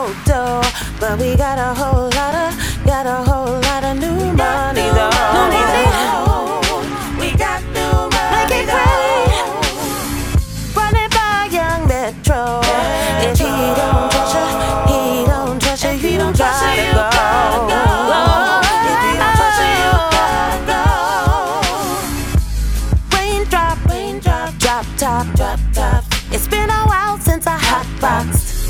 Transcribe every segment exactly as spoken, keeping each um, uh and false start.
no dough, but we got a whole lot of, got a whole lot of new money though. New money though. We got new money. Make it crazy. Run it by Young Metro. If he don't trust you, he don't trust you. You don't gotta go. Top, drop, top. It's been a while since I hotboxed.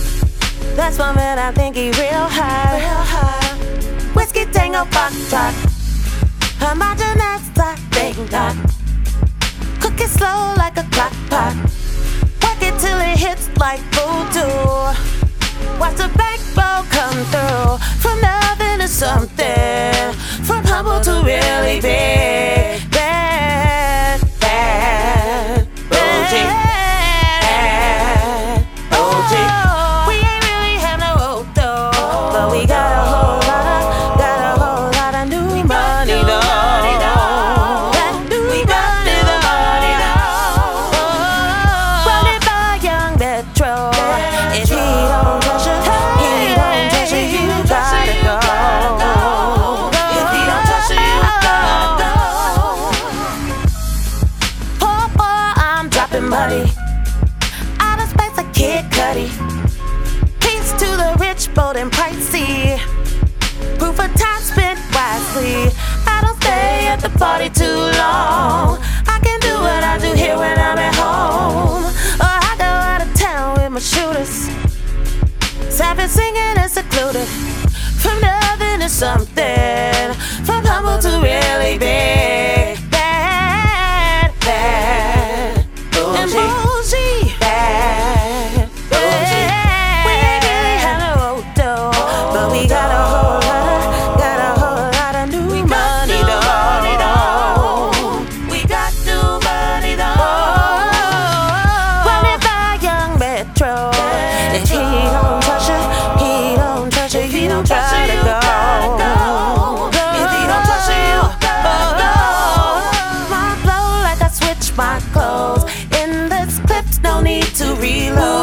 That's one man I think he real high. Real high. Whiskey tango, pop, pop. Imagine that's like ding dong. Cook it slow like a clock pot. Work it till it hits like voodoo. Watch the bankroll come through. From nothing to something. From humble to really big. Out of space like Kid Cudi. Peace to the rich, bold and pricey. Proof of time spent wisely. I don't stay at the party too long. I can do what I do here when I'm at home. Or I go out of town with my shooters. Savage singing and secluded. From nothing to something. From humble to really big. Bad, bad. Clothes in this clip, no need to reload.